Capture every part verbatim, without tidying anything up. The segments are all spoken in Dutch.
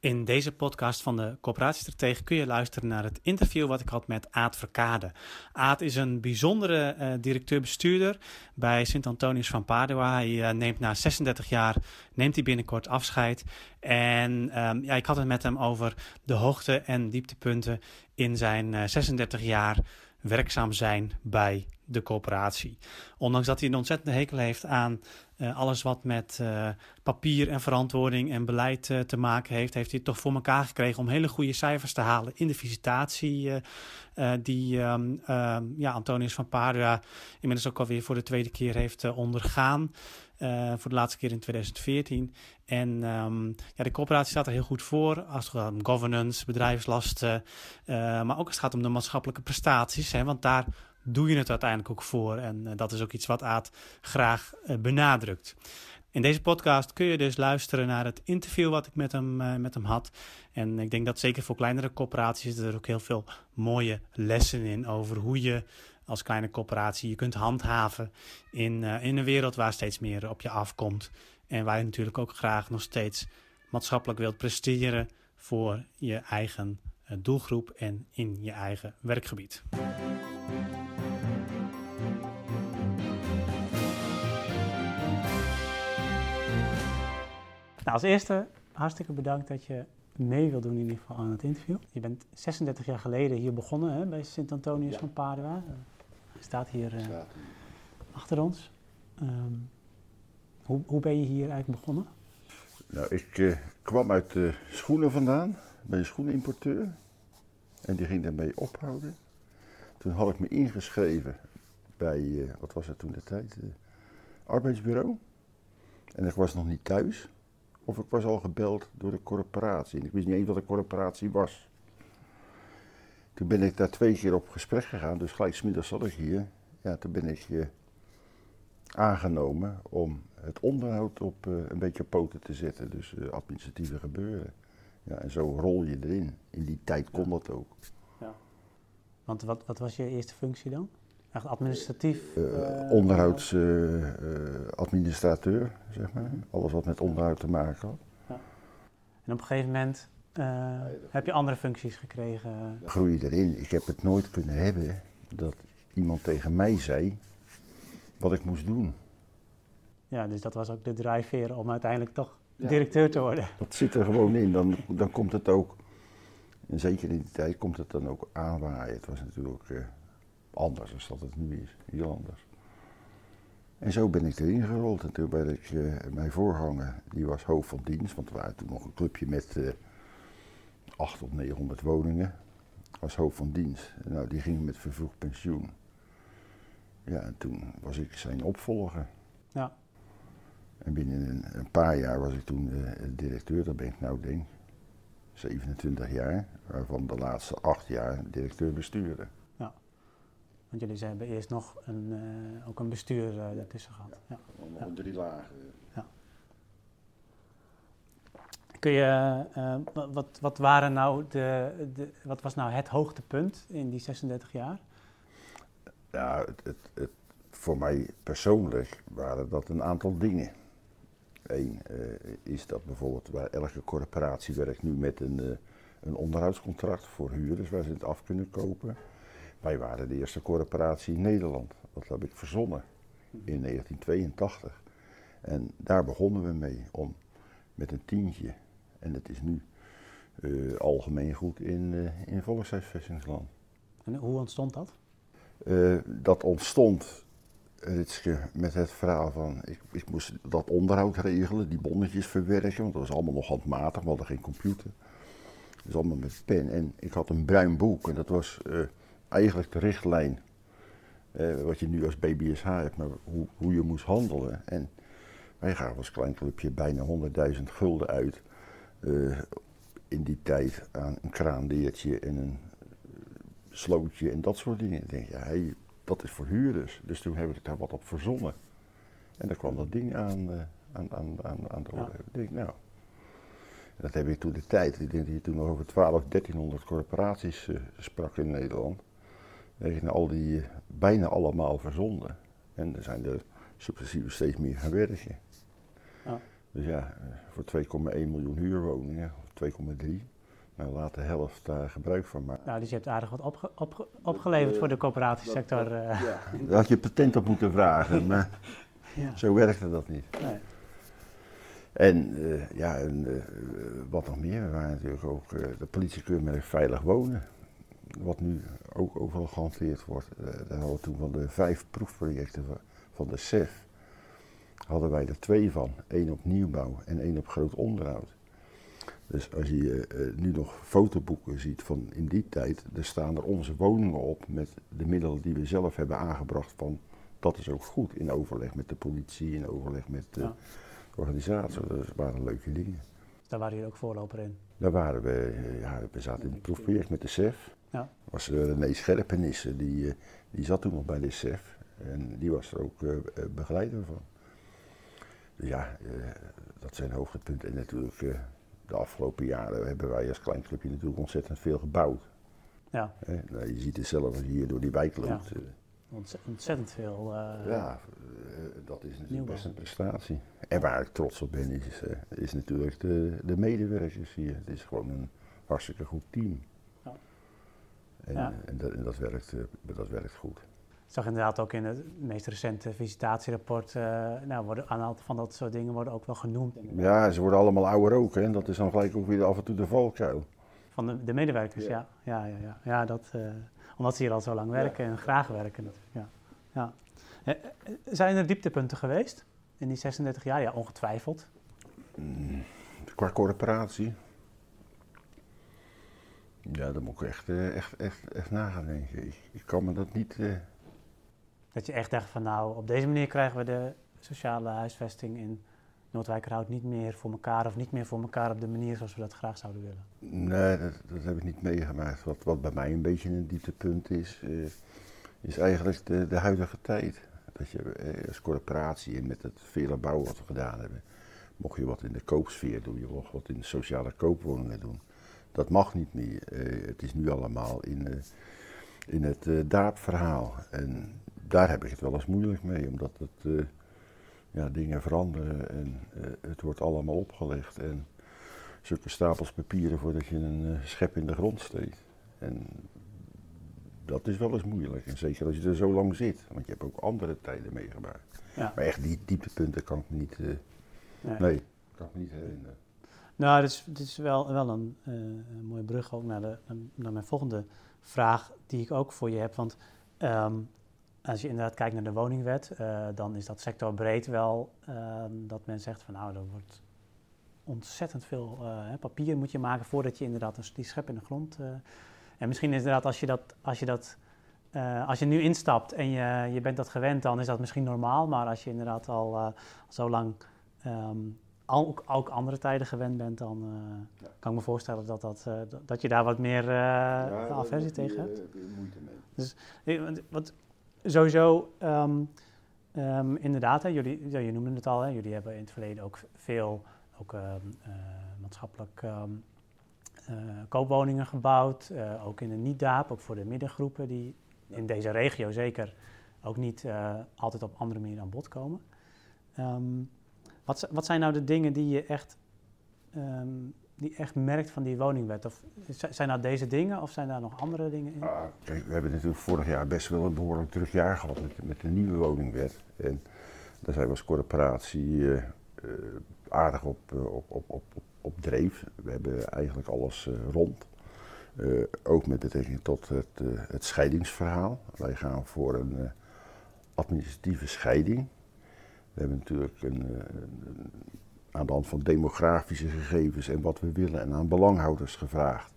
In deze podcast van de Coöperatiestrategen kun je luisteren naar het interview wat ik had met Aad Verkade. Aad is een bijzondere uh, directeur-bestuurder bij Sint Antonius van Padua. Hij uh, neemt na zesendertig jaar neemt hij binnenkort afscheid. En um, ja, ik had het met hem over de hoogte- en dieptepunten in zijn uh, zesendertig jaar werkzaam zijn bij de coöperatie. Ondanks dat hij een ontzettende hekel heeft aan uh, alles wat met uh, papier en verantwoording en beleid uh, te maken heeft, heeft hij het toch voor elkaar gekregen om hele goede cijfers te halen in de visitatie uh, uh, die um, uh, ja, Antonius van Padua inmiddels ook alweer voor de tweede keer heeft uh, ondergaan. Uh, voor de laatste keer in twintig veertien. En um, ja, de coöperatie staat er heel goed voor als het gaat om governance, bedrijfslasten, uh, maar ook als het gaat om de maatschappelijke prestaties, hè, want daar doe je het uiteindelijk ook voor. En uh, dat is ook iets wat Aad graag uh, benadrukt. In deze podcast kun je dus luisteren naar het interview wat ik met hem, uh, met hem had. En ik denk dat zeker voor kleinere coöperaties er ook heel veel mooie lessen in over hoe je als kleine coöperatie je kunt handhaven in, uh, in een wereld waar steeds meer op je afkomt. En waar je natuurlijk ook graag nog steeds maatschappelijk wilt presteren voor je eigen uh, doelgroep en in je eigen werkgebied. Nou, als eerste, hartstikke bedankt dat je mee wil doen in ieder geval aan het interview. Je bent zesendertig jaar geleden hier begonnen, hè, bij Sint Antonius ja. van Padua. Hij uh, staat hier uh, ja. achter ons. Um, hoe, hoe ben je hier eigenlijk begonnen? Nou, ik uh, kwam uit de schoenen vandaan, bij een schoenenimporteur. En die ging daarmee ophouden. Toen had ik me ingeschreven bij, uh, wat was het toen de tijd, uh, arbeidsbureau. En ik was nog niet thuis. Of ik was al gebeld door de corporatie. En ik wist niet eens wat een corporatie was. Toen ben ik daar twee keer op gesprek gegaan. Dus gelijk 's middags zat ik hier. Ja, toen ben ik uh, aangenomen om het onderhoud op uh, een beetje poten te zetten. Dus uh, administratieve gebeuren. Ja, en zo rol je erin. In die tijd kon dat ook. Ja. Want wat, wat was je eerste functie dan? Echt administratief? Uh, uh, Onderhoudsadministrateur, uh, uh, zeg maar. Uh-huh. Alles wat met onderhoud te maken had. Ja. En op een gegeven moment uh, ja, heb je andere functies gekregen? Groei erin. Ik heb het nooit kunnen hebben dat iemand tegen mij zei wat ik moest doen. Ja, dus dat was ook de drijfveer om uiteindelijk toch ja. directeur te worden. Dat zit er gewoon in. Dan, dan komt het ook, en zeker in die tijd, komt het dan ook aanwaaien. Het was natuurlijk Uh, anders dan dat het nu is, heel anders. En zo ben ik erin gerold en toen ben ik, uh, mijn voorganger, die was hoofd van dienst, want we waren toen nog een clubje met uh, achthonderd of negenhonderd woningen, als hoofd van dienst. En nou, die ging met vervroegd pensioen. Ja, en toen was ik zijn opvolger. Ja. En binnen een, een paar jaar was ik toen uh, directeur, dat ben ik nou denk, zevenentwintig jaar, waarvan de laatste acht jaar directeur bestuurder. Want jullie hebben eerst nog een, uh, ook een bestuur uh, daartussen gehad. Ja, ja. Nog ja. drie lagen. Ja. Kun je, uh, wat, wat, waren nou de, de, wat was nou het hoogtepunt in die zesendertig jaar? Nou, het, het, het, voor mij persoonlijk waren dat een aantal dingen. Eén uh, is dat bijvoorbeeld waar elke corporatie werkt nu met een, uh, een onderhoudscontract voor huurders waar ze het af kunnen kopen. Wij waren de eerste corporatie in Nederland. Dat heb ik verzonnen in negentien tweeëntachtig. En daar begonnen we mee om met een tientje. En dat is nu uh, algemeen goed in, uh, in volkshuisvestingsland. En hoe ontstond dat? Uh, dat ontstond uh, met het verhaal van ik, ik moest dat onderhoud regelen, die bonnetjes verwerken. Want dat was allemaal nog handmatig, we hadden geen computer. Dat was allemaal met pen. En ik had een bruin boek en dat was Uh, eigenlijk de richtlijn, eh, wat je nu als B B S H hebt, maar hoe, hoe je moest handelen. En wij gaven als klein clubje bijna honderdduizend gulden uit uh, in die tijd aan een kraandeertje en een uh, slootje en dat soort dingen. Ik denk, ja, hey, dat is voor huurders. Dus toen heb ik daar wat op verzonnen. En daar kwam dat ding aan, uh, aan, aan, aan, aan de orde. Ja. Ik denk, nou, dat heb ik toen de tijd. Ik denk dat je toen nog over twaalfhonderd, dertienhonderd corporaties uh, sprak in Nederland. En al die bijna allemaal verzonden. En er zijn er successief steeds meer gaan werken. Ja. Dus ja, voor twee komma één miljoen huurwoningen, of twee komma drie, nou laat de helft daar gebruik van maken. Nou, dus je hebt aardig wat opge- opge- opgeleverd uh, voor de coöperatiesector. Dat, dat, ja. Daar had je patent op moeten vragen, maar ja. Zo werkte dat niet. Nee. En uh, ja, en, uh, wat nog meer, we waren natuurlijk ook uh, de politiekeurmerk Veilig Wonen, wat nu ook overal gehanteerd wordt. Uh, daar hadden we toen van de vijf proefprojecten van de S E F, hadden wij er twee van, één op nieuwbouw en één op groot onderhoud. Dus als je uh, nu nog fotoboeken ziet van in die tijd, dan staan er onze woningen op met de middelen die we zelf hebben aangebracht van dat is ook goed in overleg met de politie, in overleg met... Uh, ja. Organisatie, dat waren leuke dingen. Daar waren jullie ook voorloper in? Daar waren we, ja, we zaten in het proefproject met de S E F. Ja. Was René Scherpenisse, die, die zat toen nog bij de S E F en die was er ook uh, begeleider van. Dus ja, uh, dat zijn hoogtepunten. En natuurlijk, uh, de afgelopen jaren hebben wij als klein clubje natuurlijk ontzettend veel gebouwd. Ja. Eh, nou, je ziet het zelf als je hier door die wijk loopt. Ja. Ontzettend veel. Uh, ja, uh, dat is natuurlijk nieuwbouw. Best een prestatie. En waar ik trots op ben is, uh, is natuurlijk de, de medewerkers hier. Het is gewoon een hartstikke goed team. Ja. En, ja. en, dat, en dat, werkt, uh, dat werkt goed. Ik zag inderdaad ook in het meest recente visitatierapport, uh, nou, worden, een aantal van dat soort dingen worden ook wel genoemd. Ja, ze worden allemaal ouder ook. Hè? En dat is dan gelijk ook weer af en toe de valkuil. Van de, de medewerkers, ja. Ja, ja, ja, ja. ja dat... Uh, Omdat ze hier al zo lang werken en graag werken. Ja. Ja. Zijn er dieptepunten geweest in die zesendertig jaar? Ja, ongetwijfeld. Qua corporatie? Ja, daar moet ik echt, echt, echt, echt na gaan denken. Ik, ik kan me dat niet... Uh... Dat je echt denkt van nou, op deze manier krijgen we de sociale huisvesting in Noordwijkerhout niet meer voor elkaar of niet meer voor elkaar op de manier zoals we dat graag zouden willen? Nee, dat, dat heb ik niet meegemaakt. Wat, wat bij mij een beetje een dieptepunt is, uh, is eigenlijk de, de huidige tijd. Dat je uh, als corporatie en met het vele bouwen wat we gedaan hebben, mocht je wat in de koopsfeer doen, je mocht wat in de sociale koopwoningen doen. Dat mag niet meer. Uh, het is nu allemaal in, uh, in het uh, daadverhaal. En daar heb ik het wel eens moeilijk mee, omdat het... Uh, Ja, dingen veranderen en uh, het wordt allemaal opgelegd en zulke stapels papieren voordat je een uh, schep in de grond steekt. En dat is wel eens moeilijk, en zeker als je er zo lang zit, want je hebt ook andere tijden meegemaakt. Ja. Maar echt die dieptepunten kan ik me niet, uh, nee. Nee, kan ik me niet herinneren. Nou, dit is, dit is wel, wel een, uh, een mooie brug ook naar, de, naar mijn volgende vraag die ik ook voor je heb, want... Um, Als je inderdaad kijkt naar de woningwet, uh, dan is dat sectorbreed wel uh, dat men zegt van nou, er wordt ontzettend veel uh, papier moet je maken voordat je inderdaad een, die schep in de grond... Uh, en misschien is inderdaad als je, dat, als, je dat, uh, als je nu instapt en je, je bent dat gewend, dan is dat misschien normaal. Maar als je inderdaad al uh, zo lang um, ook, ook andere tijden gewend bent, dan uh, ja. kan ik me voorstellen dat, dat, uh, dat je daar wat meer uh, ja, aversie tegen hebt. Daar heb je moeite mee. Dus, wat, Sowieso, um, um, inderdaad, hè, jullie, ja, je noemde het al, hè, jullie hebben in het verleden ook veel ook, um, uh, maatschappelijk um, uh, koopwoningen gebouwd. Uh, ook in de NIDA, ook voor de middengroepen die in deze regio zeker ook niet uh, altijd op andere manier aan bod komen. Um, wat, wat zijn nou de dingen die je echt, um, die echt merkt van die woningwet? Of zijn dat deze dingen of zijn daar nog andere dingen in? Ah, kijk, we hebben natuurlijk vorig jaar best wel een behoorlijk druk jaar gehad met, met de nieuwe woningwet. En daar zijn we als corporatie uh, aardig op, op, op, op, op dreef. We hebben eigenlijk alles uh, rond. Uh, ook met betrekking tot het, uh, het scheidingsverhaal. Wij gaan voor een uh, administratieve scheiding. We hebben natuurlijk een... Uh, een aan de hand van demografische gegevens en wat we willen en aan belanghouders gevraagd.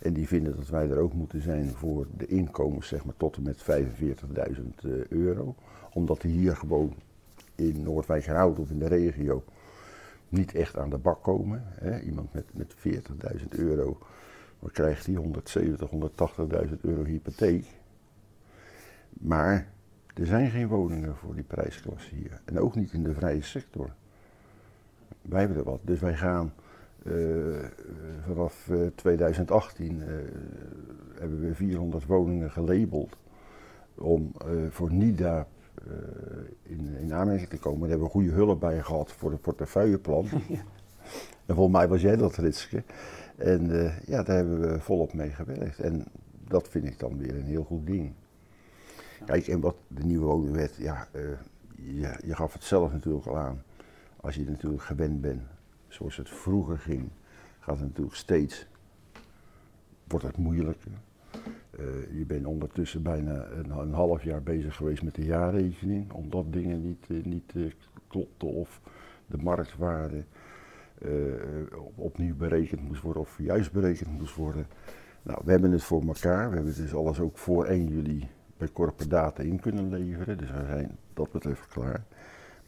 En die vinden dat wij er ook moeten zijn voor de inkomens, zeg maar, tot en met vijfenveertigduizend euro. Omdat die hier gewoon in Noordwijkerhout of in de regio niet echt aan de bak komen. Hè. Iemand met, met veertigduizend euro, dan krijgt die honderdzeventig, honderdtachtigduizend euro hypotheek. Maar er zijn geen woningen voor die prijsklasse hier. En ook niet in de vrije sector. Wij hebben er wat, dus wij gaan uh, vanaf uh, tweeduizend achttien uh, hebben we vierhonderd woningen gelabeld om uh, voor NIDA in, in aanmerking gekomen. Daar hebben we goede hulp bij gehad voor het portefeuilleplan. Ja. En volgens mij was jij dat, Ritske. En uh, ja, daar hebben we volop mee gewerkt. En dat vind ik dan weer een heel goed ding. Kijk, en wat de nieuwe woningwet, ja, uh, je, je gaf het zelf natuurlijk al aan. Als je natuurlijk gewend bent, zoals het vroeger ging, gaat het natuurlijk steeds, wordt het moeilijker. Uh, je bent ondertussen bijna een, een half jaar bezig geweest met de jaarrekening, omdat dingen niet, uh, niet uh, klopten of de marktwaarde uh, op, opnieuw berekend moest worden of juist berekend moest worden. Nou, we hebben het voor elkaar, we hebben dus alles ook voor één juli bij Corperdata in kunnen leveren, dus we zijn dat betreft klaar.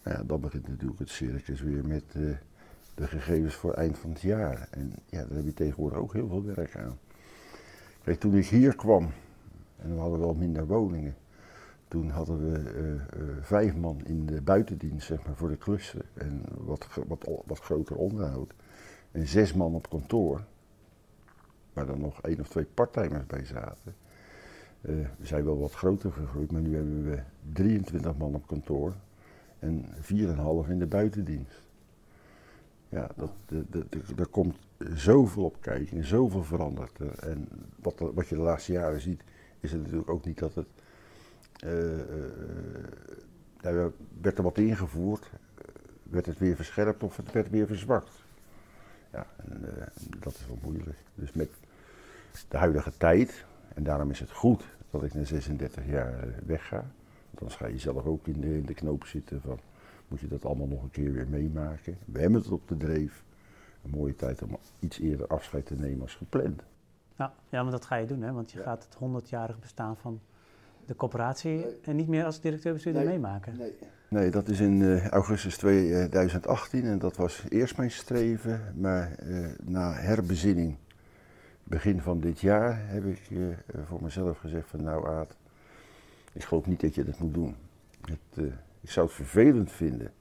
Nou ja, dan begint natuurlijk het circus weer met uh, de gegevens voor eind van het jaar. En ja, daar heb je tegenwoordig ook heel veel werk aan. Kijk, toen ik hier kwam, en we hadden wel minder woningen, toen hadden we uh, uh, vijf man in de buitendienst, zeg maar, voor de cluster en wat, wat, wat groter onderhoud. En zes man op kantoor, waar dan nog één of twee parttimers bij zaten. Uh, we zijn wel wat groter gegroeid, maar nu hebben we drieëntwintig man op kantoor en vier komma vijf in de buitendienst. Ja, dat, de, de, de, er komt zoveel op kijken en zoveel verandert er. En wat, wat je de laatste jaren ziet, is het natuurlijk ook niet dat het... Uh, uh, nou, werd er wat ingevoerd, werd het weer verscherpt of het werd weer verzwakt. Ja, en, uh, dat is wel moeilijk. Dus met de huidige tijd, en daarom is het goed dat ik na zesendertig jaar wegga. Want anders ga je zelf ook in de, in de knoop zitten van... moet je dat allemaal nog een keer weer meemaken. We hebben het op de dreef. Een mooie tijd om iets eerder afscheid te nemen als gepland. Ja, ja, maar dat ga je doen, hè? Want je ja. gaat het honderdjarig bestaan van de coöperatie... Nee. En niet meer als directeur-bestuurder nee. meemaken. Nee. nee, dat is in uh, augustus tweeduizend achttien en dat was eerst mijn streven. Maar uh, na herbezinning, begin van dit jaar, heb ik uh, voor mezelf gezegd van... nou Aad, ik geloof niet dat je dat moet doen. Het, uh, Ik zou het vervelend vinden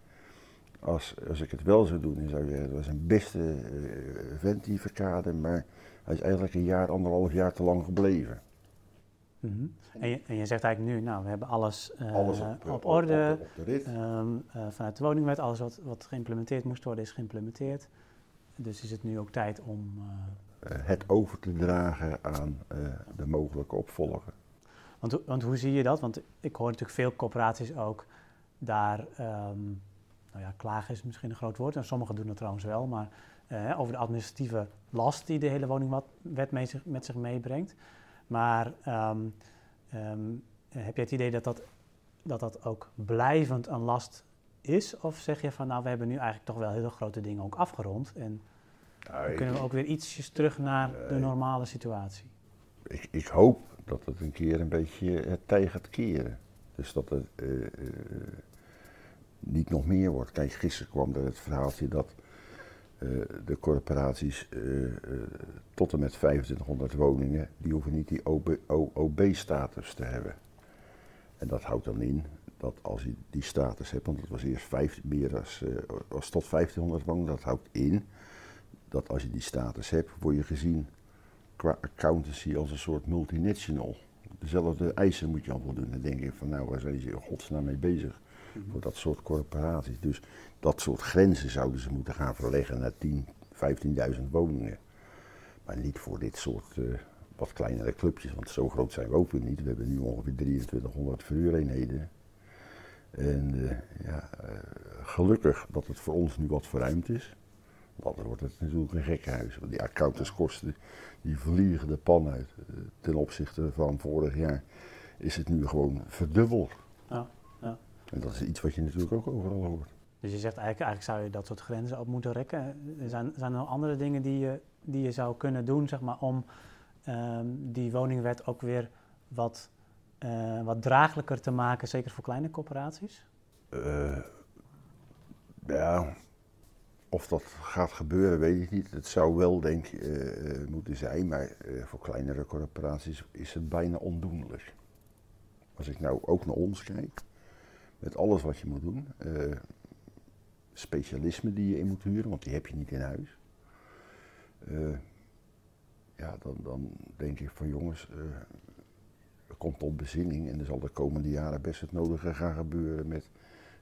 als, als ik het wel zou doen en zou zeggen, dat was een beste uh, vent die Verkade, maar hij is eigenlijk een jaar, anderhalf jaar te lang gebleven. Mm-hmm. En, je, en je zegt eigenlijk nu, nou we hebben alles, uh, alles op, op orde, op, op de, op de um, uh, vanuit de woningwet, alles wat, wat geïmplementeerd moest worden is geïmplementeerd. Dus is het nu ook tijd om... Uh, uh, het over te dragen aan uh, de mogelijke opvolger. Want, want hoe zie je dat? Want ik hoor natuurlijk veel corporaties ook... Daar, um, nou ja, klagen is misschien een groot woord, en sommigen doen dat trouwens wel, maar uh, over de administratieve last die de hele woningwet mee zich, met zich meebrengt. Maar um, um, heb je het idee dat dat, dat dat ook blijvend een last is? Of zeg je van, nou, we hebben nu eigenlijk toch wel hele grote dingen ook afgerond en nou, dan kunnen we ook weer ietsjes terug naar uh, de normale situatie? Ik, ik hoop dat het een keer een beetje het tij gaat keren. Dus dat het... Uh, uh, niet nog meer wordt. Kijk, gisteren kwam er het verhaaltje dat uh, de corporaties uh, uh, tot en met vijfentwintighonderd woningen, die hoeven niet die O B status te hebben. En dat houdt dan in dat als je die status hebt, want dat was eerst vijf, meer als, uh, als tot vijftienhonderd woningen, dat houdt in dat als je die status hebt, word je gezien qua accountancy als een soort multinational. Dezelfde eisen moet je al voldoen. Dan denk ik van, nou, waar zijn ze in godsnaam mee bezig? Voor dat soort corporaties. Dus dat soort grenzen zouden ze moeten gaan verleggen naar tien, vijftienduizend woningen. Maar niet voor dit soort uh, wat kleinere clubjes, want zo groot zijn we ook weer niet. We hebben nu ongeveer drieëntwintighonderd verhuureenheden. En uh, ja, uh, gelukkig dat het voor ons nu wat verruimd is. Want anders wordt het natuurlijk een gekkenhuis. Want die accountantskosten die vliegen de pan uit. Uh, ten opzichte van vorig jaar is het nu gewoon verdubbeld. Ja. En dat is iets wat je natuurlijk ook overal hoort. Dus je zegt eigenlijk, eigenlijk zou je dat soort grenzen op moeten rekken. Zijn, zijn er nog andere dingen die je, die je zou kunnen doen, zeg maar, om um, die woningwet ook weer wat, uh, wat draaglijker te maken, zeker voor kleine corporaties? Uh, ja, of dat gaat gebeuren weet ik niet. Het zou wel, denk ik, uh, moeten zijn, maar uh, voor kleinere corporaties is het bijna ondoenlijk. Als ik nou ook naar ons kijk... Met alles wat je moet doen, uh, specialismen die je in moet huren, want die heb je niet in huis. Uh, ja, dan, dan denk ik van jongens, uh, er komt tot bezinning en er zal de komende jaren best het nodige gaan gebeuren met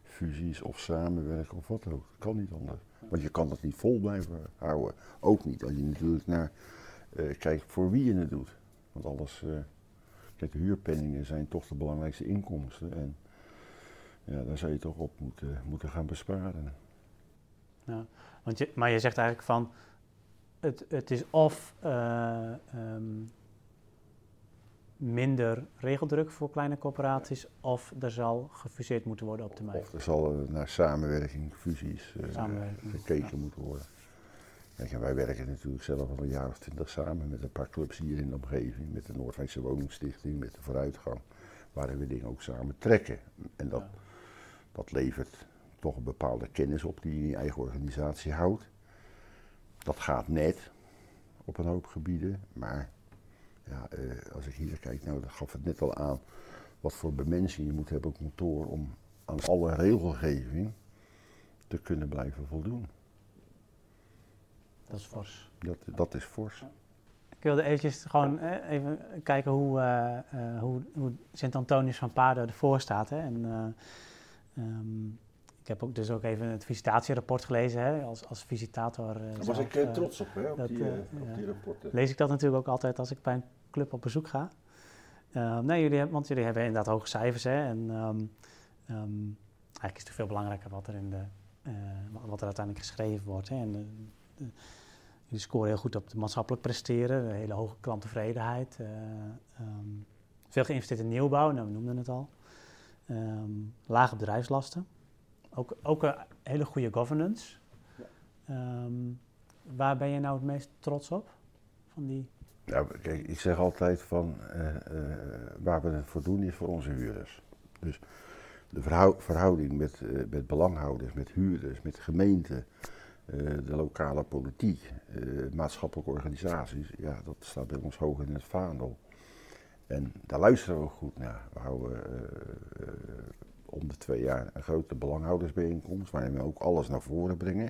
fusies of samenwerken of wat ook. Dat kan niet anders. Want je kan dat niet vol blijven houden. Ook niet als je natuurlijk naar uh, kijkt voor wie je het doet. Want alles, uh, kijk, de huurpenningen zijn toch de belangrijkste inkomsten. En ja, daar zou je toch op moeten, moeten gaan besparen. Ja, want je, maar je zegt eigenlijk van, het, het is of uh, um, minder regeldruk voor kleine corporaties, of er zal gefuseerd moeten worden op termijn. Of er zal naar samenwerking, fusies uh, samenwerking, gekeken ja. moeten worden. Kijk, en wij werken natuurlijk zelf al een jaar of twintig samen met een paar clubs hier in de omgeving, met de Noordwijkse Woningstichting, met de Vooruitgang, waar we dingen ook samen trekken. En dat, ja. dat levert toch een bepaalde kennis op die je in je eigen organisatie houdt. Dat gaat net op een hoop gebieden, maar ja, uh, als ik hier kijk, nou, dat gaf het net al aan, wat voor bemensing je moet hebben op kantoor om aan alle regelgeving te kunnen blijven voldoen. Dat is fors. Dat, dat is fors. Ik wilde eventjes gewoon eh, even kijken hoe, uh, uh, hoe, hoe Sint Antonius van Padua ervoor staat. Hè? En, uh, um, ik heb ook dus ook even het visitatierapport gelezen, hè? Als, als visitator. Uh, Daar was ik uh, trots op, hè, op, dat, die, uh, uh, op die rapporten. Lees ik dat natuurlijk ook altijd als ik bij een club op bezoek ga. Uh, nee, jullie, want jullie hebben inderdaad hoge cijfers. Hè? En um, um, eigenlijk is het veel belangrijker wat er, in de, uh, wat er uiteindelijk geschreven wordt. Hè? En, uh, Jullie scoren heel goed op het maatschappelijk presteren, een hele hoge klanttevredenheid. Uh, um, veel geïnvesteerd in nieuwbouw, nou, we noemden het al. Um, lage bedrijfslasten. Ook, ook een hele goede governance. Ja. Um, waar ben je nou het meest trots op? Van die... Nou, kijk, ik zeg altijd van uh, uh, waar we het voor doen is voor onze huurders. Dus de verhou- verhouding met, uh, met belanghouders, met huurders, met gemeenten. Uh, de lokale politiek, uh, maatschappelijke organisaties, ja, dat staat bij ons hoog in het vaandel. En daar luisteren we ook goed naar. We houden uh, uh, om de twee jaar een grote belanghoudersbijeenkomst, waarin we ook alles naar voren brengen.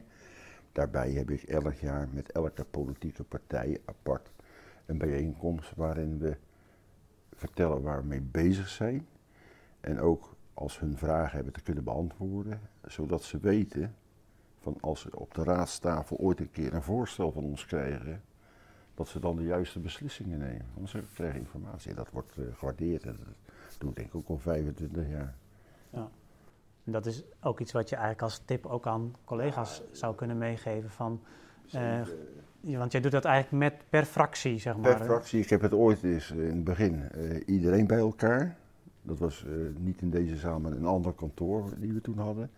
Daarbij heb ik elk jaar met elke politieke partij apart een bijeenkomst waarin we vertellen waar we mee bezig zijn. En ook als hun vragen hebben te kunnen beantwoorden, zodat ze weten van als ze op de raadstafel ooit een keer een voorstel van ons krijgen, dat ze dan de juiste beslissingen nemen. Want ze krijgen informatie en dat wordt uh, gewaardeerd. En dat doe ik denk ik ook al vijfentwintig jaar. Ja. En dat is ook iets wat je eigenlijk als tip ook aan collega's ja, zou kunnen meegeven. Van, uh, want jij doet dat eigenlijk met per fractie, zeg maar. Per fractie. Ik heb het ooit eens in het begin uh, iedereen bij elkaar. Dat was uh, niet in deze zaal, maar een ander kantoor die we toen hadden.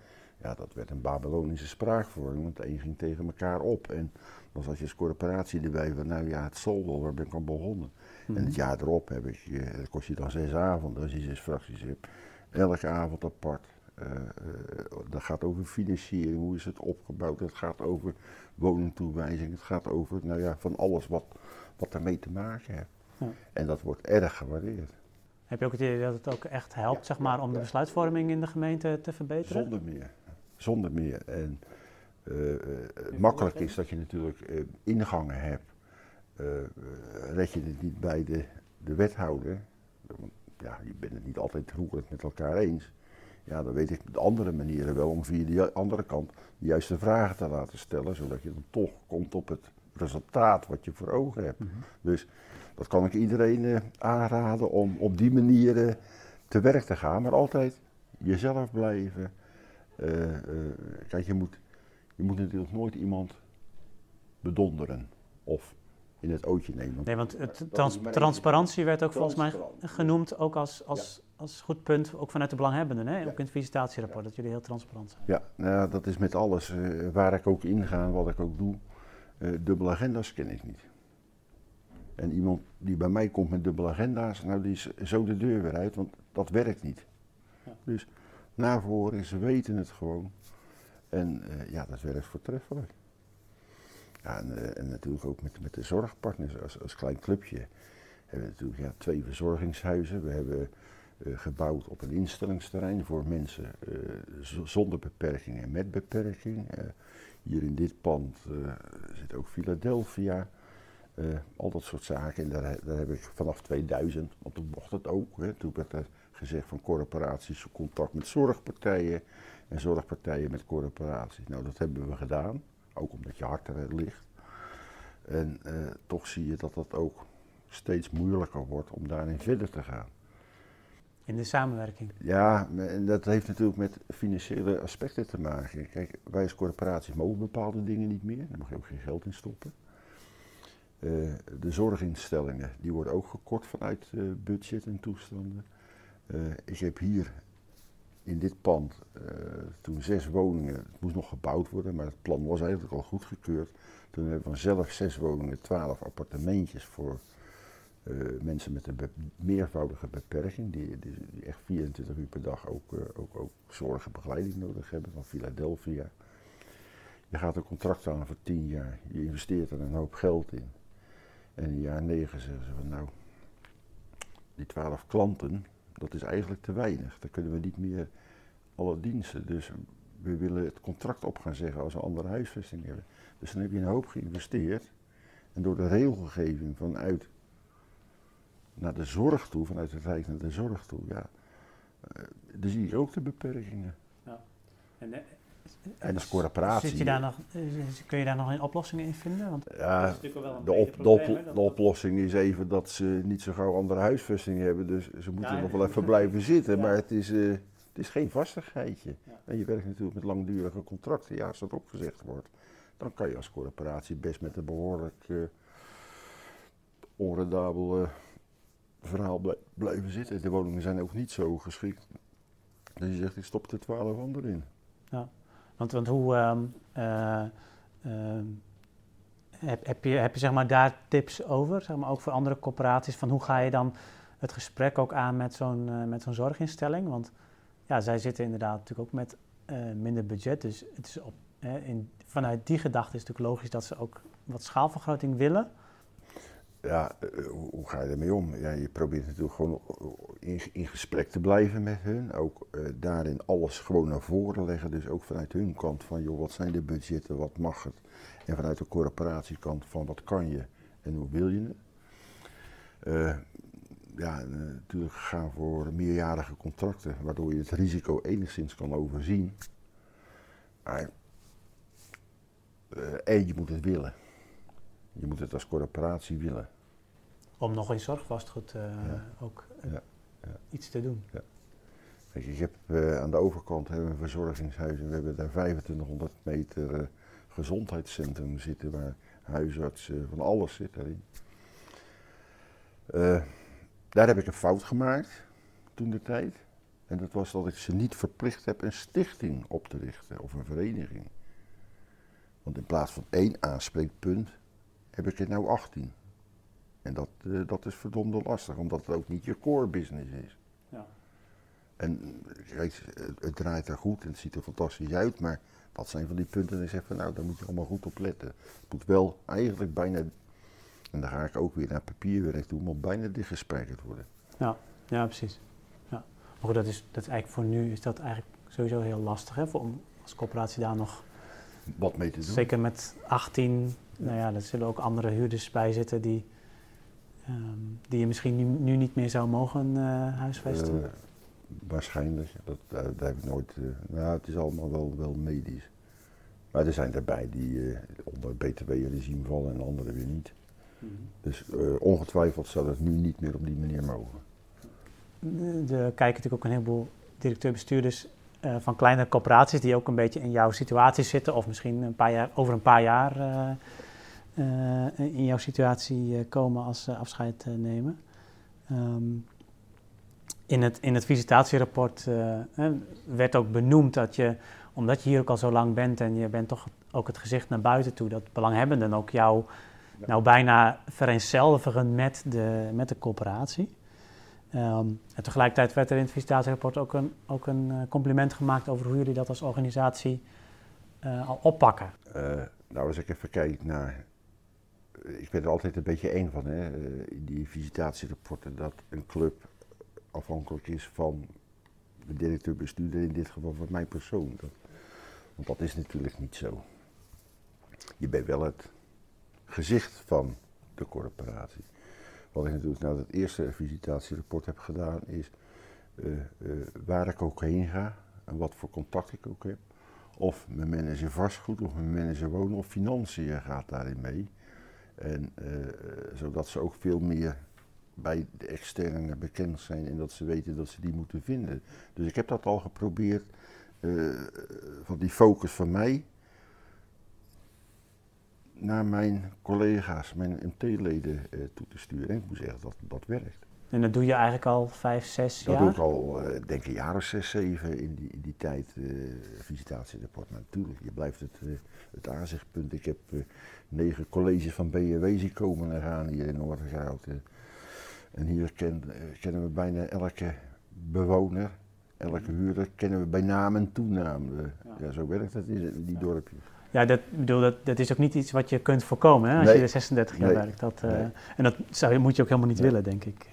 Ja, dat werd een Babylonische spraakvorming, want één ging tegen elkaar op. En dan zat je als corporatie erbij van, nou ja, het zal wel, waar ben ik aan begonnen? Mm-hmm. En het jaar erop heb ik, dat kost je dan zes avonden, als je zes fracties hebt. Elke avond apart. Uh, uh, dat gaat over financiering, hoe is het opgebouwd? Het gaat over woningtoewijzing, het gaat over, nou ja, van alles wat, wat ermee te maken heeft. Ja. En dat wordt erg gewaardeerd. Heb je ook het idee dat het ook echt helpt, ja, zeg maar, om ja, de besluitvorming in de gemeente te verbeteren? Zonder meer. Zonder meer. En uh, uh, makkelijk is dat je natuurlijk uh, ingangen hebt. Uh, uh, red je het niet bij de, de wethouder, want ja, je bent het niet altijd roerend met elkaar eens. Ja, dan weet ik de andere manieren wel om via de andere kant de juiste vragen te laten stellen, zodat je dan toch komt op het resultaat wat je voor ogen hebt. Mm-hmm. Dus dat kan ik iedereen uh, aanraden om op die manier uh, te werk te gaan, maar altijd jezelf blijven. Uh, uh, kijk, je moet, je moet natuurlijk nooit iemand bedonderen of in het ootje nemen. Nee, want het trans- transparantie werd ook volgens mij genoemd, ook als, als, ja. als goed punt, ook vanuit de belanghebbenden, hè? Ja. Ook in het visitatierapport, ja. dat jullie heel transparant zijn. Ja, nou, dat is met alles. Uh, waar ik ook inga, wat ik ook doe, uh, dubbele agenda's ken ik niet. En iemand die bij mij komt met dubbele agenda's, nou die is zo de deur weer uit, want dat werkt niet. Ja. Dus... naar voren, ze weten het gewoon. En uh, ja, dat werkt voortreffelijk. Ja, en, uh, en natuurlijk ook met, met de zorgpartners als, als klein clubje. We hebben natuurlijk ja, twee verzorgingshuizen. We hebben uh, gebouwd op een instellingsterrein voor mensen uh, z- zonder beperking en met beperking. Uh, hier in dit pand uh, zit ook Philadelphia. Uh, al dat soort zaken. En daar, daar heb ik vanaf tweeduizend, want toen mocht het ook. Hè. Toen werd er gezegd van corporaties contact met zorgpartijen en zorgpartijen met corporaties. Nou, dat hebben we gedaan, ook omdat je hart er ligt. En uh, toch zie je dat dat ook steeds moeilijker wordt om daarin verder te gaan. In de samenwerking? Ja, en dat heeft natuurlijk met financiële aspecten te maken. Kijk, wij als corporaties mogen bepaalde dingen niet meer, daar mag je ook geen geld in stoppen. Uh, de zorginstellingen, die worden ook gekort vanuit uh, budget en toestanden. Uh, ik heb hier in dit pand uh, toen zes woningen, het moest nog gebouwd worden, maar het plan was eigenlijk al goedgekeurd. Toen hebben we vanzelf zes woningen, twaalf appartementjes voor uh, mensen met een be- meervoudige beperking, die, die, die echt vierentwintig uur per dag ook, uh, ook, ook zorg en begeleiding nodig hebben, van Philadelphia. Je gaat een contract aan voor tien jaar, je investeert er een hoop geld in. En in jaar negen zeggen ze van nou, die twaalf klanten, dat is eigenlijk te weinig. Dan kunnen we niet meer alle diensten. Dus we willen het contract op gaan zeggen als we andere huisvesting hebben. Dus dan heb je een hoop geïnvesteerd. En door de regelgeving vanuit naar de zorg toe, vanuit het Rijk naar de zorg toe, ja, dan zie je ook de beperkingen. Ja. En de- En als corporatie. Zit je daar nog, kun je daar nog een oplossing in vinden? Want ja, dat is natuurlijk wel een de, op, de, op, de oplossing is even dat ze niet zo gauw andere huisvesting hebben. Dus ze moeten ja, nog wel even blijven zitten. Ja. Maar het is, uh, het is geen vastigheidje. Ja. En je werkt natuurlijk met langdurige contracten. Ja, als dat opgezegd wordt, dan kan je als corporatie best met een behoorlijk uh, onredabel uh, verhaal blij, blijven zitten. De woningen zijn ook niet zo geschikt. Dus je zegt, ik stop er twaalf anderen in. Ja. Want, want hoe um, uh, uh, heb, heb je, heb je zeg maar, daar tips over, zeg maar, ook voor andere corporaties, van hoe ga je dan het gesprek ook aan met zo'n, uh, met zo'n zorginstelling? Want ja, zij zitten inderdaad natuurlijk ook met uh, minder budget, dus het is op, eh, in, vanuit die gedachte is het natuurlijk logisch dat ze ook wat schaalvergroting willen. Ja, uh, hoe ga je ermee om? Ja, je probeert natuurlijk gewoon in, in gesprek te blijven met hun. Ook uh, daarin alles gewoon naar voren leggen. Dus ook vanuit hun kant van, joh, wat zijn de budgetten, wat mag het? En vanuit de corporatiekant van, wat kan je en hoe wil je het? Uh, ja, uh, natuurlijk gaan voor meerjarige contracten, waardoor je het risico enigszins kan overzien. Maar, uh, en je moet het willen. Je moet het als corporatie willen. Om nog in zorgvastgoed uh, ja. ook uh, ja. Ja. iets te doen. Ja. Kijk, ik heb, uh, aan de overkant hebben we een verzorgingshuis en we hebben daar vijfentwintighonderd meter uh, gezondheidscentrum zitten waar huisartsen uh, van alles zit daarin. Uh, daar heb ik een fout gemaakt toen de tijd. En dat was dat ik ze niet verplicht heb een stichting op te richten of een vereniging. Want in plaats van één aanspreekpunt heb ik er nou achttien. En dat, uh, dat is verdomde lastig, omdat het ook niet je core business is. Ja. En het, het draait er goed en het ziet er fantastisch uit, maar dat zijn van die punten en ik zeg van nou, daar moet je allemaal goed op letten. Het moet wel eigenlijk bijna, en dan ga ik ook weer naar papierwerk toe, moet bijna dichtgespijkerd worden. Ja, ja precies. Ja. Maar goed, dat is, dat is eigenlijk voor nu is dat eigenlijk sowieso heel lastig, hè, voor, om als corporatie daar nog wat mee te doen. Zeker met achttien. Nou ja, er zullen ook andere huurders bij zitten die, um, die je misschien nu, nu niet meer zou mogen uh, huisvesten. Uh, waarschijnlijk, dat, uh, dat heb ik nooit. Uh, nou, het is allemaal wel, wel medisch. Maar er zijn daarbij die uh, onder B T W-regime vallen en anderen weer niet. Mm-hmm. Dus uh, ongetwijfeld zou dat nu niet meer op die manier mogen. Er kijken natuurlijk ook een heleboel directeur-bestuurders Uh, van kleinere corporaties die ook een beetje in jouw situatie zitten, of misschien een paar jaar, over een paar jaar uh, uh, in jouw situatie uh, komen als ze uh, afscheid uh, nemen. Um, in, het, in het visitatierapport uh, uh, werd ook benoemd dat je, omdat je hier ook al zo lang bent en je bent toch ook het gezicht naar buiten toe, dat belanghebbenden ook jou ja. nou bijna vereenzelvigen met de, met de corporatie. Um, en tegelijkertijd werd er in het visitatierapport ook een, ook een uh, compliment gemaakt over hoe jullie dat als organisatie uh, al oppakken. Uh, nou, als ik even kijk naar, ik ben er altijd een beetje één van, hè, uh, in die visitatierapporten, dat een club afhankelijk is van de directeur-bestuurder, in dit geval van mijn persoon. Dat, want dat is natuurlijk niet zo. Je bent wel het gezicht van de corporatie. Wat ik natuurlijk na nou, het eerste visitatierapport heb gedaan is uh, uh, waar ik ook heen ga en wat voor contact ik ook heb. Of mijn manager vastgoed, of mijn manager wonen, of financiën gaat daarin mee. En uh, zodat ze ook veel meer bij de externen bekend zijn en dat ze weten dat ze die moeten vinden. Dus ik heb dat al geprobeerd, uh, van die focus van mij naar mijn collega's, mijn M T-leden uh, toe te sturen. En ik moet zeggen dat dat werkt. En dat doe je eigenlijk al vijf, zes jaar? Dat doe ik al, uh, denk ik, een jaar of zes, zeven in die, in die tijd, uh, visitatierapport. Maar natuurlijk, je blijft het, uh, het aanzichtpunt. Ik heb uh, negen colleges van B N W zien komen en gaan hier in Noordwijkerhout. Uh, en hier ken, uh, kennen we bijna elke bewoner, elke huurder, kennen we bij naam en toenaam. Uh, ja. ja, zo werkt dat in die ja. dorpjes. Ja, dat, bedoel, dat, dat is ook niet iets wat je kunt voorkomen, hè? Als nee. je er zesendertig jaar nee. werkt. Dat, uh, nee. En dat zou, moet je ook helemaal niet nee. willen, denk ik.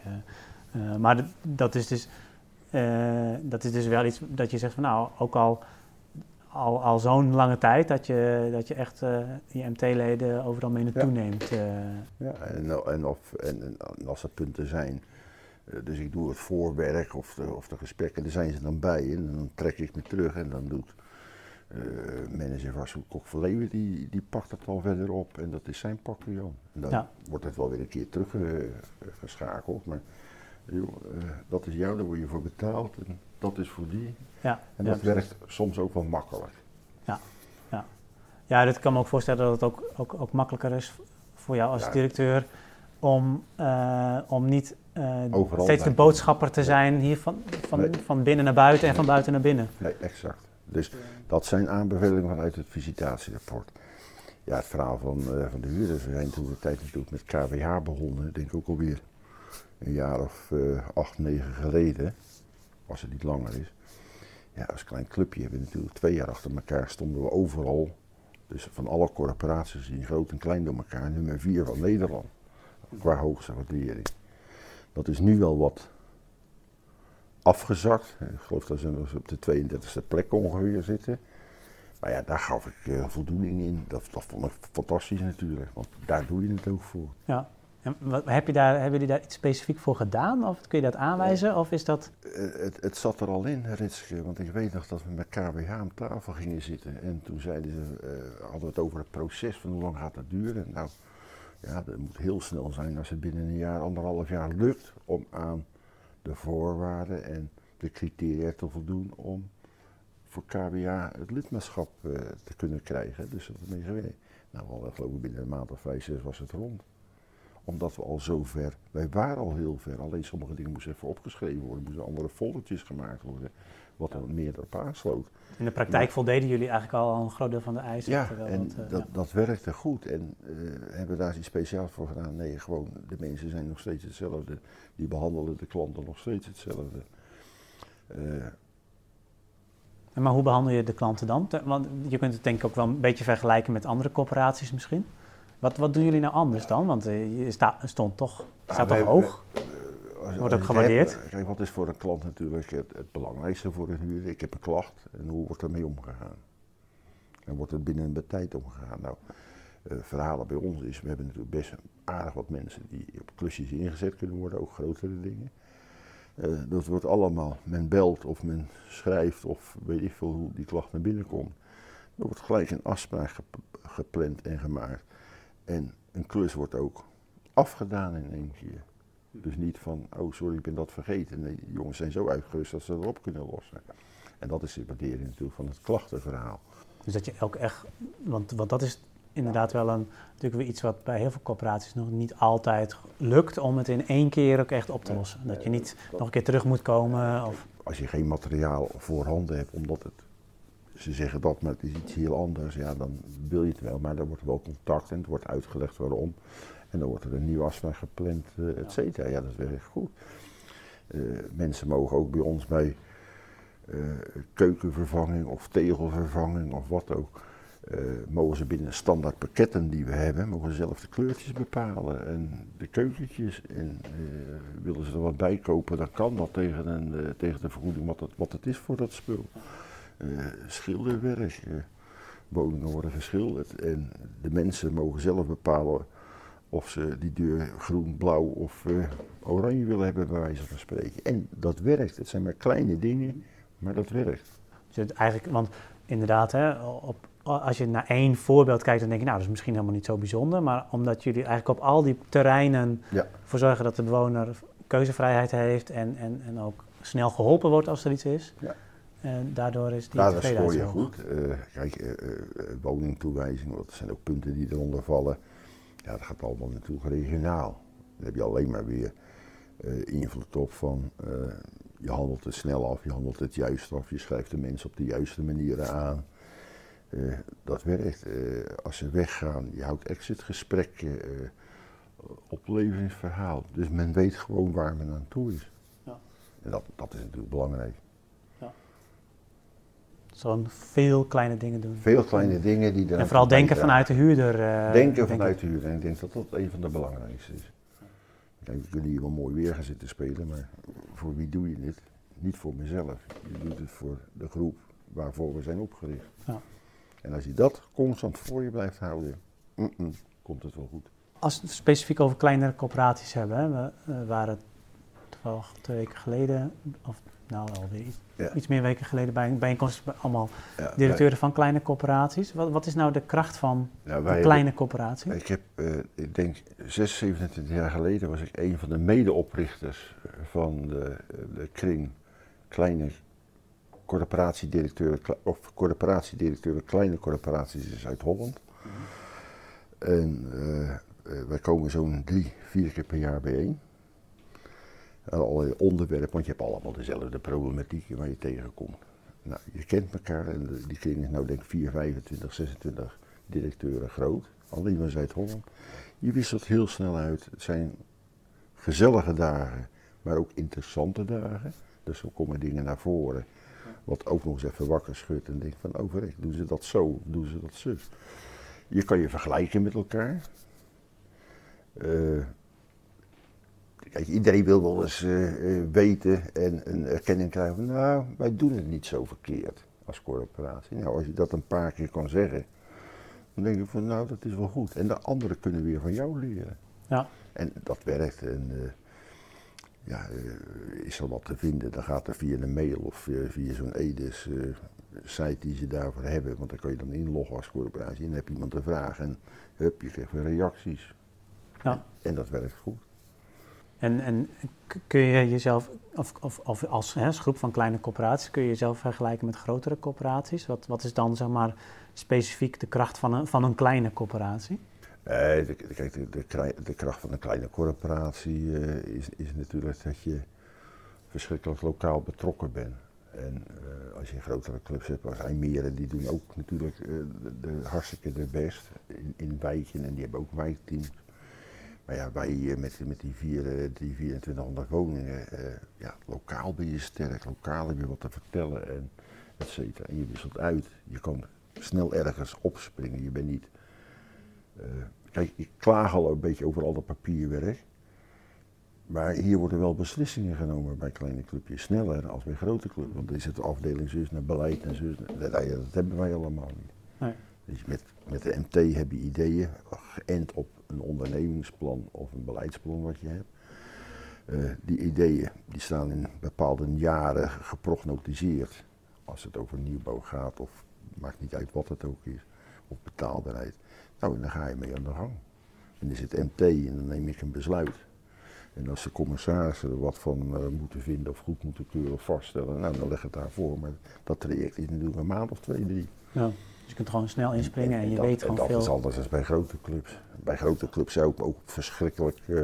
Uh, uh, maar dat, dat, is dus, uh, dat is dus wel iets dat je zegt van nou, ook al, al, al zo'n lange tijd dat je, dat je echt uh, je M T-leden overal mee naartoe ja. neemt. Uh. Ja, en, en, of, en, en als er punten zijn, uh, dus ik doe het voorwerk of de, of de gesprekken, daar zijn ze dan bij en dan trek ik me terug en dan doe ik. Uh, manager vastgoed Kok van Leeuwen, die, die pakt het al verder op en dat is zijn paviljoen. Dan ja. wordt het wel weer een keer teruggeschakeld, uh, maar joh, uh, dat is jou, daar word je voor betaald en dat is voor die. Ja, en ja, dat precies. werkt soms ook wel makkelijk. Ja, ja. ja dat kan me ook voorstellen dat het ook, ook, ook makkelijker is voor jou als ja. directeur om, uh, om niet uh, steeds blijven. de boodschapper te ja. zijn hier van, van, nee. van binnen naar buiten en van buiten naar binnen. Nee, exact. Dus dat zijn aanbevelingen vanuit het visitatierapport. Ja, het verhaal van, uh, van de huurders, we zijn toen de tijd natuurlijk met K W H begonnen, denk ik ook alweer een jaar of uh, acht, negen geleden, als het niet langer is. Ja, als klein clubje hebben we natuurlijk twee jaar achter elkaar stonden we overal, dus van alle corporaties in groot en klein door elkaar, nummer vier van Nederland, qua hoogste waardering. Dat is nu wel wat afgezakt. Ik geloof dat ze op de tweeëndertigste plek ongeveer zitten. Maar ja, daar gaf ik uh, voldoening in. Dat, dat vond ik fantastisch natuurlijk, want daar doe je het ook voor. Ja. En wat, heb je daar, hebben jullie daar iets specifiek voor gedaan? Of kun je dat aanwijzen? Ja. Of is dat... Uh, het, het zat er al in, Ritske, want ik weet nog dat we met K B H aan tafel gingen zitten. En toen zeiden ze, uh, hadden we het over het proces, van hoe lang gaat dat duren? Nou, ja, dat moet heel snel zijn als het binnen een jaar, anderhalf jaar lukt om aan de voorwaarden en de criteria te voldoen om voor K B A het lidmaatschap uh, te kunnen krijgen. Dus dat is mee gewerkt. Nou, we geloof ik binnen een maand of vijf, zes was het rond. Omdat we al zo ver, wij waren al heel ver, alleen sommige dingen moesten even opgeschreven worden, moesten andere foldertjes gemaakt worden, wat dan meer erop aansloot. In de praktijk maar, voldeden jullie eigenlijk al een groot deel van de eisen. Ja, en want, uh, dat, ja. dat werkte goed. En uh, hebben we daar iets speciaals voor gedaan? Nee, gewoon de mensen zijn nog steeds hetzelfde, die behandelen de klanten nog steeds hetzelfde. Uh, maar hoe behandel je de klanten dan? Want je kunt het denk ik ook wel een beetje vergelijken met andere corporaties misschien. Wat, wat doen jullie nou anders dan? Want je sta, stond toch, staat ja, toch hebben, hoog? Als, Wordt ook gewaardeerd? Heb, kijk, wat is voor een klant natuurlijk het, het belangrijkste voor een huurder? Ik heb een klacht en hoe wordt ermee omgegaan? En wordt er binnen een tijd omgegaan? Nou, uh, verhalen bij ons is, we hebben natuurlijk best aardig wat mensen die op klusjes ingezet kunnen worden, ook grotere dingen. Uh, dat wordt allemaal, men belt of men schrijft of weet ik veel hoe die klacht naar binnen komt. Er wordt gelijk een afspraak gep- gepland en gemaakt. En een klus wordt ook afgedaan in één keer. Dus niet van, oh sorry, ik ben dat vergeten. Nee, de jongens zijn zo uitgerust dat ze erop kunnen lossen. En dat is de waardering natuurlijk van het klachtenverhaal. Dus dat je ook echt, want, want dat is inderdaad wel een, natuurlijk weer iets wat bij heel veel corporaties nog niet altijd lukt om het in één keer ook echt op te lossen. Dat je niet nog een keer terug moet komen. Of... Als je geen materiaal voorhanden hebt, omdat het... Ze zeggen dat, maar het is iets heel anders. Ja, dan wil je het wel, maar er wordt wel contact en het wordt uitgelegd waarom. En dan wordt er een nieuwe afspraak gepland, et cetera. Ja, dat werkt goed. Uh, mensen mogen ook bij ons bij uh, keukenvervanging of tegelvervanging of wat ook, uh, mogen ze binnen standaard pakketten die we hebben, mogen ze zelf de kleurtjes bepalen en de keukentjes. En uh, willen ze er wat bij kopen, dan kan dat tegen, een, uh, tegen de vergoeding wat het, wat het is voor dat spul. Uh, schilderwerk, uh, woningen worden geschilderd en de mensen mogen zelf bepalen of ze die deur groen, blauw of uh, oranje willen hebben, bij wijze van spreken. En dat werkt. Het zijn maar kleine dingen, maar dat werkt. Dus het eigenlijk, want inderdaad, hè, op, als je naar één voorbeeld kijkt, dan denk je, nou, dat is misschien helemaal niet zo bijzonder. Maar omdat jullie eigenlijk op al die terreinen ja. voor zorgen dat de bewoner keuzevrijheid heeft en, en, en ook snel geholpen wordt als er iets is. Ja. En daardoor is die tevredenheid zo. Dat scoor je goed. Uh, kijk, uh, woningtoewijzing, dat zijn ook punten die eronder vallen. Ja, dat gaat allemaal naartoe regionaal. Dan heb je alleen maar weer uh, invloed op van, uh, je handelt het snel af, je handelt het juist af, je schrijft de mensen op de juiste manieren aan. Uh, dat werkt. Uh, als ze weggaan, je houdt exitgesprekken, uh, opleveringsverhaal. Dus men weet gewoon waar men aan toe is. Ja. En dat, dat is natuurlijk belangrijk. Zo'n veel kleine dingen doen. Veel kleine dingen die er. En vooral denken vanuit de huurder. Uh, denken vanuit de huurder. En ik denk dat dat een van de belangrijkste is. Kijk, we kunnen hier wel mooi weer gaan zitten spelen, maar voor wie doe je dit? Niet voor mezelf. Je doet het voor de groep waarvoor we zijn opgericht. Ja. En als je dat constant voor je blijft houden, mm-mm, komt het wel goed. Als we het specifiek over kleinere coöperaties hebben, hè, we uh, waren toevallig twee weken geleden. Of, Nou, alweer iets, ja. iets meer weken geleden bij een bijeenkomst bij allemaal ja, directeuren wij, van kleine corporaties. Wat, wat is nou de kracht van nou, een kleine corporatie? Ik heb, uh, ik denk, zesentwintig, zevenentwintig jaar geleden was ik een van de medeoprichters van de, de kring kleine corporatiedirecteuren of corporatiedirecteuren kleine corporaties in Zuid-Holland. En uh, wij komen zo'n drie, vier keer per jaar bijeen. Allerlei onderwerpen, want je hebt allemaal dezelfde problematieken waar je tegenkomt. Nou, je kent elkaar en die kring is nou denk ik vier, vijfentwintig, zesentwintig directeuren groot, alleen maar Zuid-Holland. Je wisselt heel snel uit, het zijn gezellige dagen, maar ook interessante dagen. Dus zo komen dingen naar voren, wat ook nog eens even wakker schudt en denkt van overrecht, doen ze dat zo, of doen ze dat zus. Je kan je vergelijken met elkaar. Uh, Kijk, iedereen wil wel eens uh, weten en een erkenning krijgen van, nou, wij doen het niet zo verkeerd als corporatie. Nou, als je dat een paar keer kan zeggen, dan denk ik van, nou, dat is wel goed. En de anderen kunnen weer van jou leren. Ja. En dat werkt. En uh, ja, uh, is er wat te vinden, dan gaat er via een mail of uh, via zo'n Edis uh, site die ze daarvoor hebben. Want dan kan je dan inloggen als corporatie en dan heb je iemand een vraag en hup, je krijgt weer reacties. Ja. En, en dat werkt goed. En, en kun je jezelf, of, of, of als, hè, als groep van kleine corporaties, kun je jezelf vergelijken met grotere corporaties? Wat, wat is dan zeg maar specifiek de kracht van een, van een kleine corporatie? Eh, de, kijk, de, de, de kracht van een kleine corporatie uh, is, is natuurlijk dat je verschrikkelijk lokaal betrokken bent. En uh, als je grotere clubs hebt, als IJmeren, die doen ook natuurlijk uh, de, de, hartstikke de best in, in wijken en die hebben ook wijkteams. Maar ja, wij met, met die, vier, die vierentwintighonderd woningen, eh, ja, lokaal ben je sterk, lokaal heb je wat te vertellen en et cetera. En je wisselt uit, je kan snel ergens opspringen, je bent niet... Uh, kijk, ik klaag al een beetje over al dat papierwerk, maar hier worden wel beslissingen genomen bij kleine clubjes, sneller dan bij grote clubs. Want er zit afdeling zus naar beleid en zus, dat, dat hebben wij allemaal niet. Nee. Dus met, met de M T heb je ideeën, geënt op een ondernemingsplan of een beleidsplan wat je hebt. Uh, die ideeën die staan in bepaalde jaren geprognotiseerd. Als het over nieuwbouw gaat of maakt niet uit wat het ook is. Of betaalbaarheid. Nou, en dan ga je mee aan de gang. En dan zit M T en dan neem ik een besluit. En als de commissarissen er wat van uh, moeten vinden of goed moeten keuren of vaststellen, nou dan leg het daarvoor. Maar dat traject is natuurlijk een maand of twee, drie. Ja. Dus je kunt gewoon snel inspringen en, en je dat, weet gewoon en dat veel. Dat is anders dan bij grote clubs. Bij grote clubs zou ik me ook verschrikkelijk uh,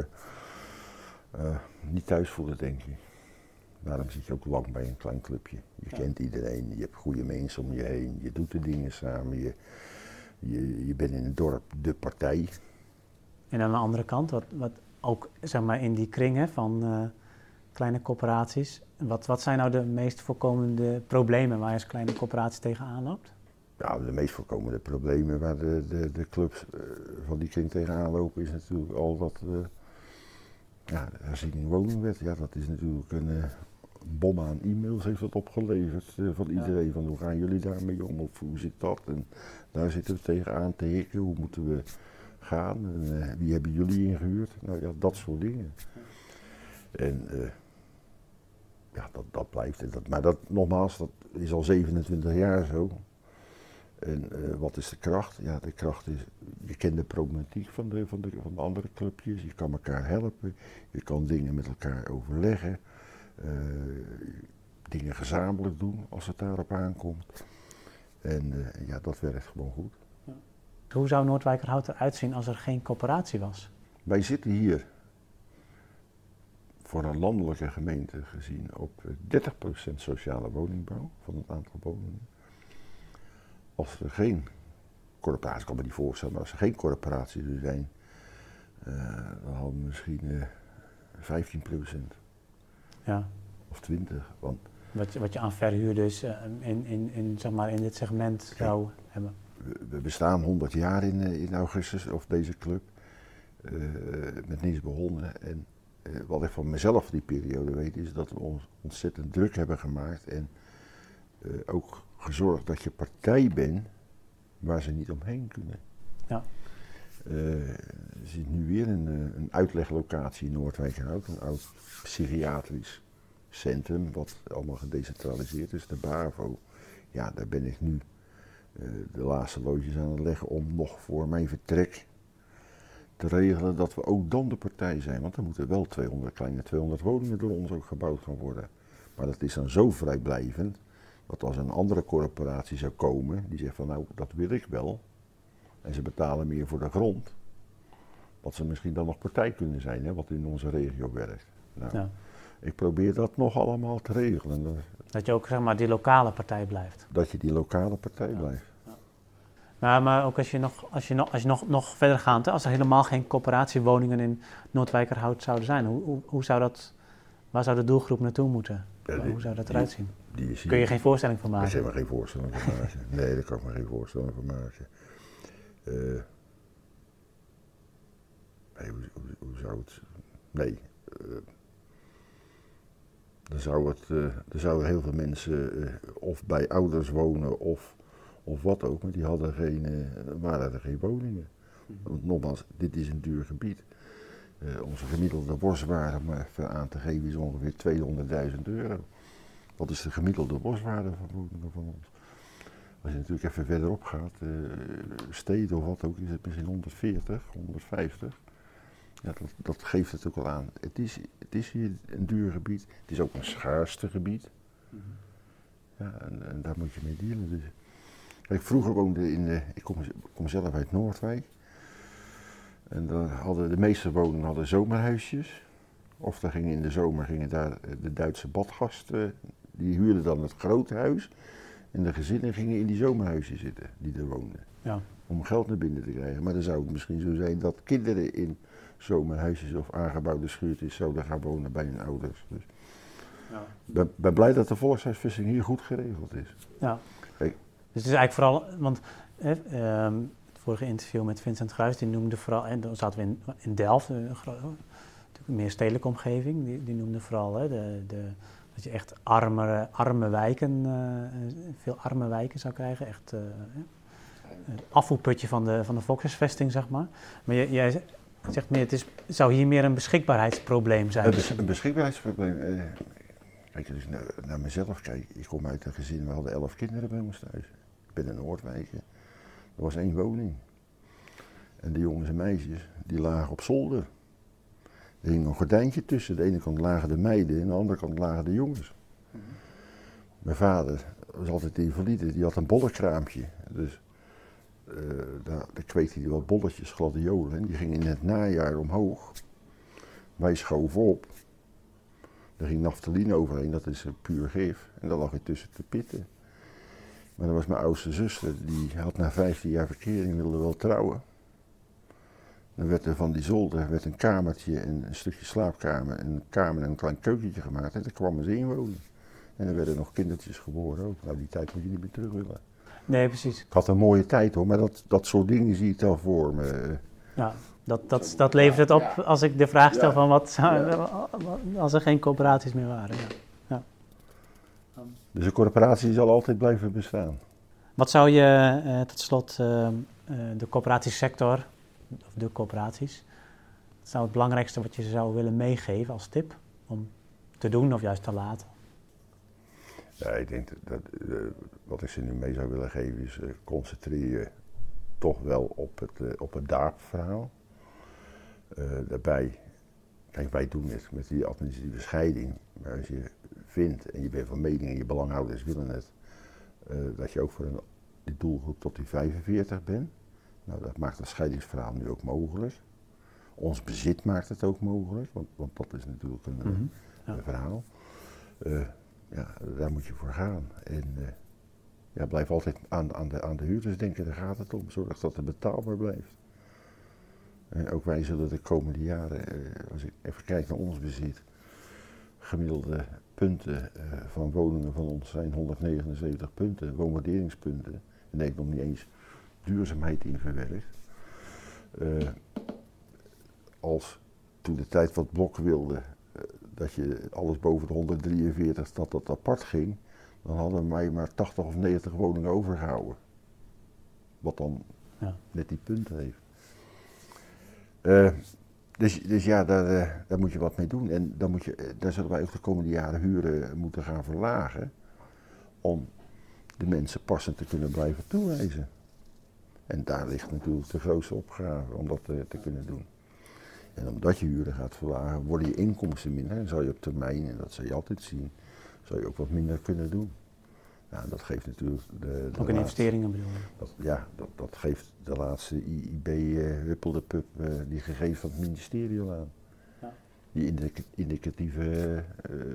uh, niet thuis voelen, denk ik. Daarom zit je ook lang bij een klein clubje. Je ja. kent iedereen, je hebt goede mensen om je heen, je doet de dingen samen, je, je, je bent in het dorp de partij. En aan de andere kant, wat, wat ook zeg maar in die kring hè, van uh, kleine corporaties, wat, wat zijn nou de meest voorkomende problemen waar je als kleine corporatie tegenaan loopt? Nou, de meest voorkomende problemen waar de, de, de clubs uh, van die kring tegenaan lopen is natuurlijk al dat uh, ja, de herziening woningwet, ja, dat is natuurlijk een uh, bom aan e-mails heeft dat opgeleverd uh, van iedereen ja. van hoe gaan jullie daarmee om of hoe zit dat en daar zitten we tegenaan te hikken, hoe moeten we gaan? En, uh, wie hebben jullie ingehuurd? Nou ja, dat soort dingen. En uh, ja, dat, dat blijft. Dat, maar dat, nogmaals, dat is al zevenentwintig jaar zo. En uh, wat is de kracht? Ja, de kracht is, je kent de problematiek van de, van de, van de andere clubjes, je kan elkaar helpen, je kan dingen met elkaar overleggen, uh, dingen gezamenlijk doen als het daarop aankomt. En uh, ja, dat werkt gewoon goed. Ja. Hoe zou Noordwijkerhout eruit zien als er geen coöperatie was? Wij zitten hier, voor een landelijke gemeente gezien, op dertig procent sociale woningbouw van het aantal woningen. Als er geen corporatie, ik kan me niet voorstellen, maar als er geen corporatie zou zijn, uh, dan hadden we misschien uh, vijftien procent. Ja. Of twintig. Want wat, wat je aan verhuurders uh, in, in, in, zeg maar in dit segment ja, zou hebben. We, we bestaan honderd jaar in, in augustus, of deze club, uh, met niets begonnen. En uh, wat ik van mezelf die periode weet, is dat we ons ontzettend druk hebben gemaakt en uh, ook gezorgd dat je partij bent waar ze niet omheen kunnen. Ja. Uh, er zit nu weer een, een uitleglocatie in Noordwijkerhout, een oud psychiatrisch centrum, wat allemaal gedecentraliseerd is, de BAVO. Ja, daar ben ik nu uh, de laatste loodjes aan het leggen om nog voor mijn vertrek te regelen dat we ook dan de partij zijn. Want er moeten wel tweehonderd, kleine tweehonderd woningen door ons ook gebouwd gaan worden. Maar dat is dan zo vrijblijvend. Dat als een andere corporatie zou komen, die zegt van nou, dat wil ik wel, en ze betalen meer voor de grond, dat ze misschien dan nog partij kunnen zijn, hè, wat in onze regio werkt. Nou, ja. Ik probeer dat nog allemaal te regelen. Dat je ook, zeg maar, die lokale partij blijft. Dat je die lokale partij ja. blijft. Ja. Maar, maar ook als je, nog, als je, nog, als je nog, nog verder gaat, als er helemaal geen coöperatiewoningen in Noordwijkerhout zouden zijn, hoe, hoe, hoe zou dat, waar zou de doelgroep naartoe moeten? Ja, die, hoe zou dat eruit zien? Die is hier. Kun je geen voorstelling van maken? Ik heb er geen voorstelling van maken. Nee, daar kan ik me geen voorstelling van maken. Uh, nee, hoe, hoe, hoe zou het... Nee. Uh, dan, zou het, uh, dan zouden heel veel mensen uh, of bij ouders wonen of, of wat ook, maar die hadden geen, uh, waren er geen woningen. Want nogmaals, dit is een duur gebied. Uh, onze gemiddelde boswaarde, om even aan te geven, is ongeveer tweehonderdduizend euro. Dat is de gemiddelde boswaarde van woningen van ons. Als je natuurlijk even verderop gaat, uh, steden of wat ook, is het misschien honderdveertig, honderdvijftig. Ja, dat, dat geeft het ook al aan. Het is, het is hier een duur gebied, het is ook een schaarste gebied. Mm-hmm. Ja, en, en daar moet je mee dealen. Dus, kijk, vroeger woonde in, de, ik kom, kom zelf uit Noordwijk. En dan hadden de meeste woningen hadden zomerhuisjes. Of dan gingen in de zomer gingen daar de Duitse badgasten, die huurden dan het grote huis. En de gezinnen gingen in die zomerhuisjes zitten die er woonden. Ja. Om geld naar binnen te krijgen. Maar dan zou het misschien zo zijn dat kinderen in zomerhuisjes of aangebouwde schuurtjes zouden gaan wonen bij hun ouders. Dus ja. ben, ben blij dat de volkshuisvesting hier goed geregeld is. Ja. Hey. Dus het is eigenlijk vooral, want eh, um, vorige interview met Vincent Gruis, die noemde vooral, en dan zaten we in, in Delft, een, een meer stedelijke omgeving, die, die noemde vooral hè, de, de, dat je echt arme, arme wijken, uh, veel arme wijken zou krijgen, echt uh, het afvoerputje van de, van de volkshuisvesting, zeg maar. Maar jij, jij zegt meer, het is, zou hier meer een beschikbaarheidsprobleem zijn? Een beschikbaarheidsprobleem? Uh, kijk, dus naar, naar mezelf kijk, ik kom uit een gezin, we hadden elf kinderen bij ons thuis. Ik ben in Noordwijken. Er was één woning. En de jongens en meisjes, die lagen op zolder. Er hing een gordijntje tussen. De ene kant lagen de meiden, en de andere kant lagen de jongens. Mm-hmm. Mijn vader was altijd invalide, die had een bollenkraampje. Dus uh, daar, daar kweekte hij wat bolletjes, gladiolen. En die gingen in het najaar omhoog. Wij schoven op. Daar ging naftaline overheen, dat is puur gif. En daar lag hij tussen te pitten. Maar dat was mijn oudste zuster, die had na vijftien jaar verkering, wilde wel trouwen. Dan werd er van die zolder werd een kamertje, en een stukje slaapkamer, en een kamer en een klein keukentje gemaakt. En daar kwamen ze inwonen. En er werden nog kindertjes geboren ook. Nou, die tijd moet je niet meer terug willen. Nee, precies. Ik had een mooie tijd hoor, maar dat, dat soort dingen zie ik al voor me. Ja, dat, dat, dat levert het op als ik de vraag stel van wat zou, als er geen coöperaties meer waren. Ja. Dus een corporatie zal altijd blijven bestaan. Wat zou je uh, tot slot uh, uh, de coöperatiesector of de coöperaties. Dat is nou het belangrijkste wat je ze zou willen meegeven als tip om te doen of juist te laten? Ja, ik denk dat uh, wat ik ze nu mee zou willen geven is uh, concentreer je toch wel op het, uh, op het D A A P-verhaal. Uh, daarbij, kijk, wij doen het met die administratieve scheiding, maar als je vindt en je bent van mening en je belanghouders willen het, uh, dat je ook voor een, die doelgroep tot die vijfenveertig bent. Nou, dat maakt het scheidingsverhaal nu ook mogelijk. Ons bezit maakt het ook mogelijk, want, want dat is natuurlijk een, mm-hmm. ja. een verhaal. Uh, ja, daar moet je voor gaan. En uh, ja, blijf altijd aan, aan, de, aan de huurders denken, daar gaat het om. Zorg dat het betaalbaar blijft. En ook wij zullen de komende jaren, uh, als ik even kijk naar ons bezit, gemiddelde punten uh, van woningen van ons zijn honderdnegenenzeventig punten, woonwaarderingspunten. En neem nog niet eens duurzaamheid in verwerkt. Uh, als toen de tijd wat Blok wilde, uh, dat je alles boven de honderddrieënveertig, dat dat apart ging, dan hadden wij maar tachtig of negentig woningen overgehouden. Wat dan ja. net die punten heeft. Uh, dus, dus ja, daar, uh, daar moet je wat mee doen. En dan moet je, daar zullen wij ook de komende jaren huren moeten gaan verlagen, om de mensen passend te kunnen blijven toewijzen. En daar ligt natuurlijk de grootste opgave om dat te, te kunnen doen. En omdat je huren gaat verlagen, worden je inkomsten minder. En zal je op termijn, en dat zal je altijd zien, zal je ook wat minder kunnen doen. Nou, dat geeft natuurlijk de, de ook in laatste, investeringen bedoel je? Dat, ja, dat, dat geeft de laatste I I B-huppeldepup uh, uh, die gegevens van het ministerie al aan. Ja. Die indic- indicatieve uh,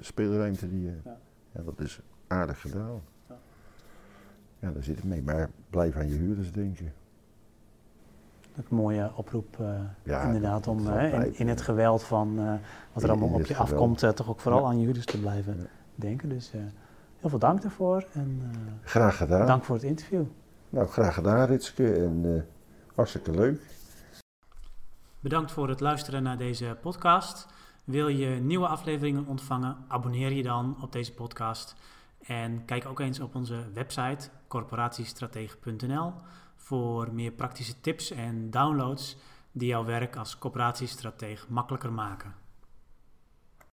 speelruimte die je... Uh, ja. ja, dat is aardig gedaan. Ja, daar zit het mee, maar blijf aan je huurders denken. Dat is een mooie oproep uh, ja, inderdaad om uh, in, in het geweld van uh, wat er in, allemaal in op je geweld. afkomt, uh, toch ook vooral ja. aan je huurders te blijven ja. denken. Dus uh, heel veel dank daarvoor en uh, graag gedaan. Dank voor het interview. Nou, graag gedaan Ritske en uh, hartstikke leuk. Bedankt voor het luisteren naar deze podcast. Wil je nieuwe afleveringen ontvangen, abonneer je dan op deze podcast. En kijk ook eens op onze website coöperatiestrategen punt n l voor meer praktische tips en downloads die jouw werk als coöperatiestratege makkelijker maken.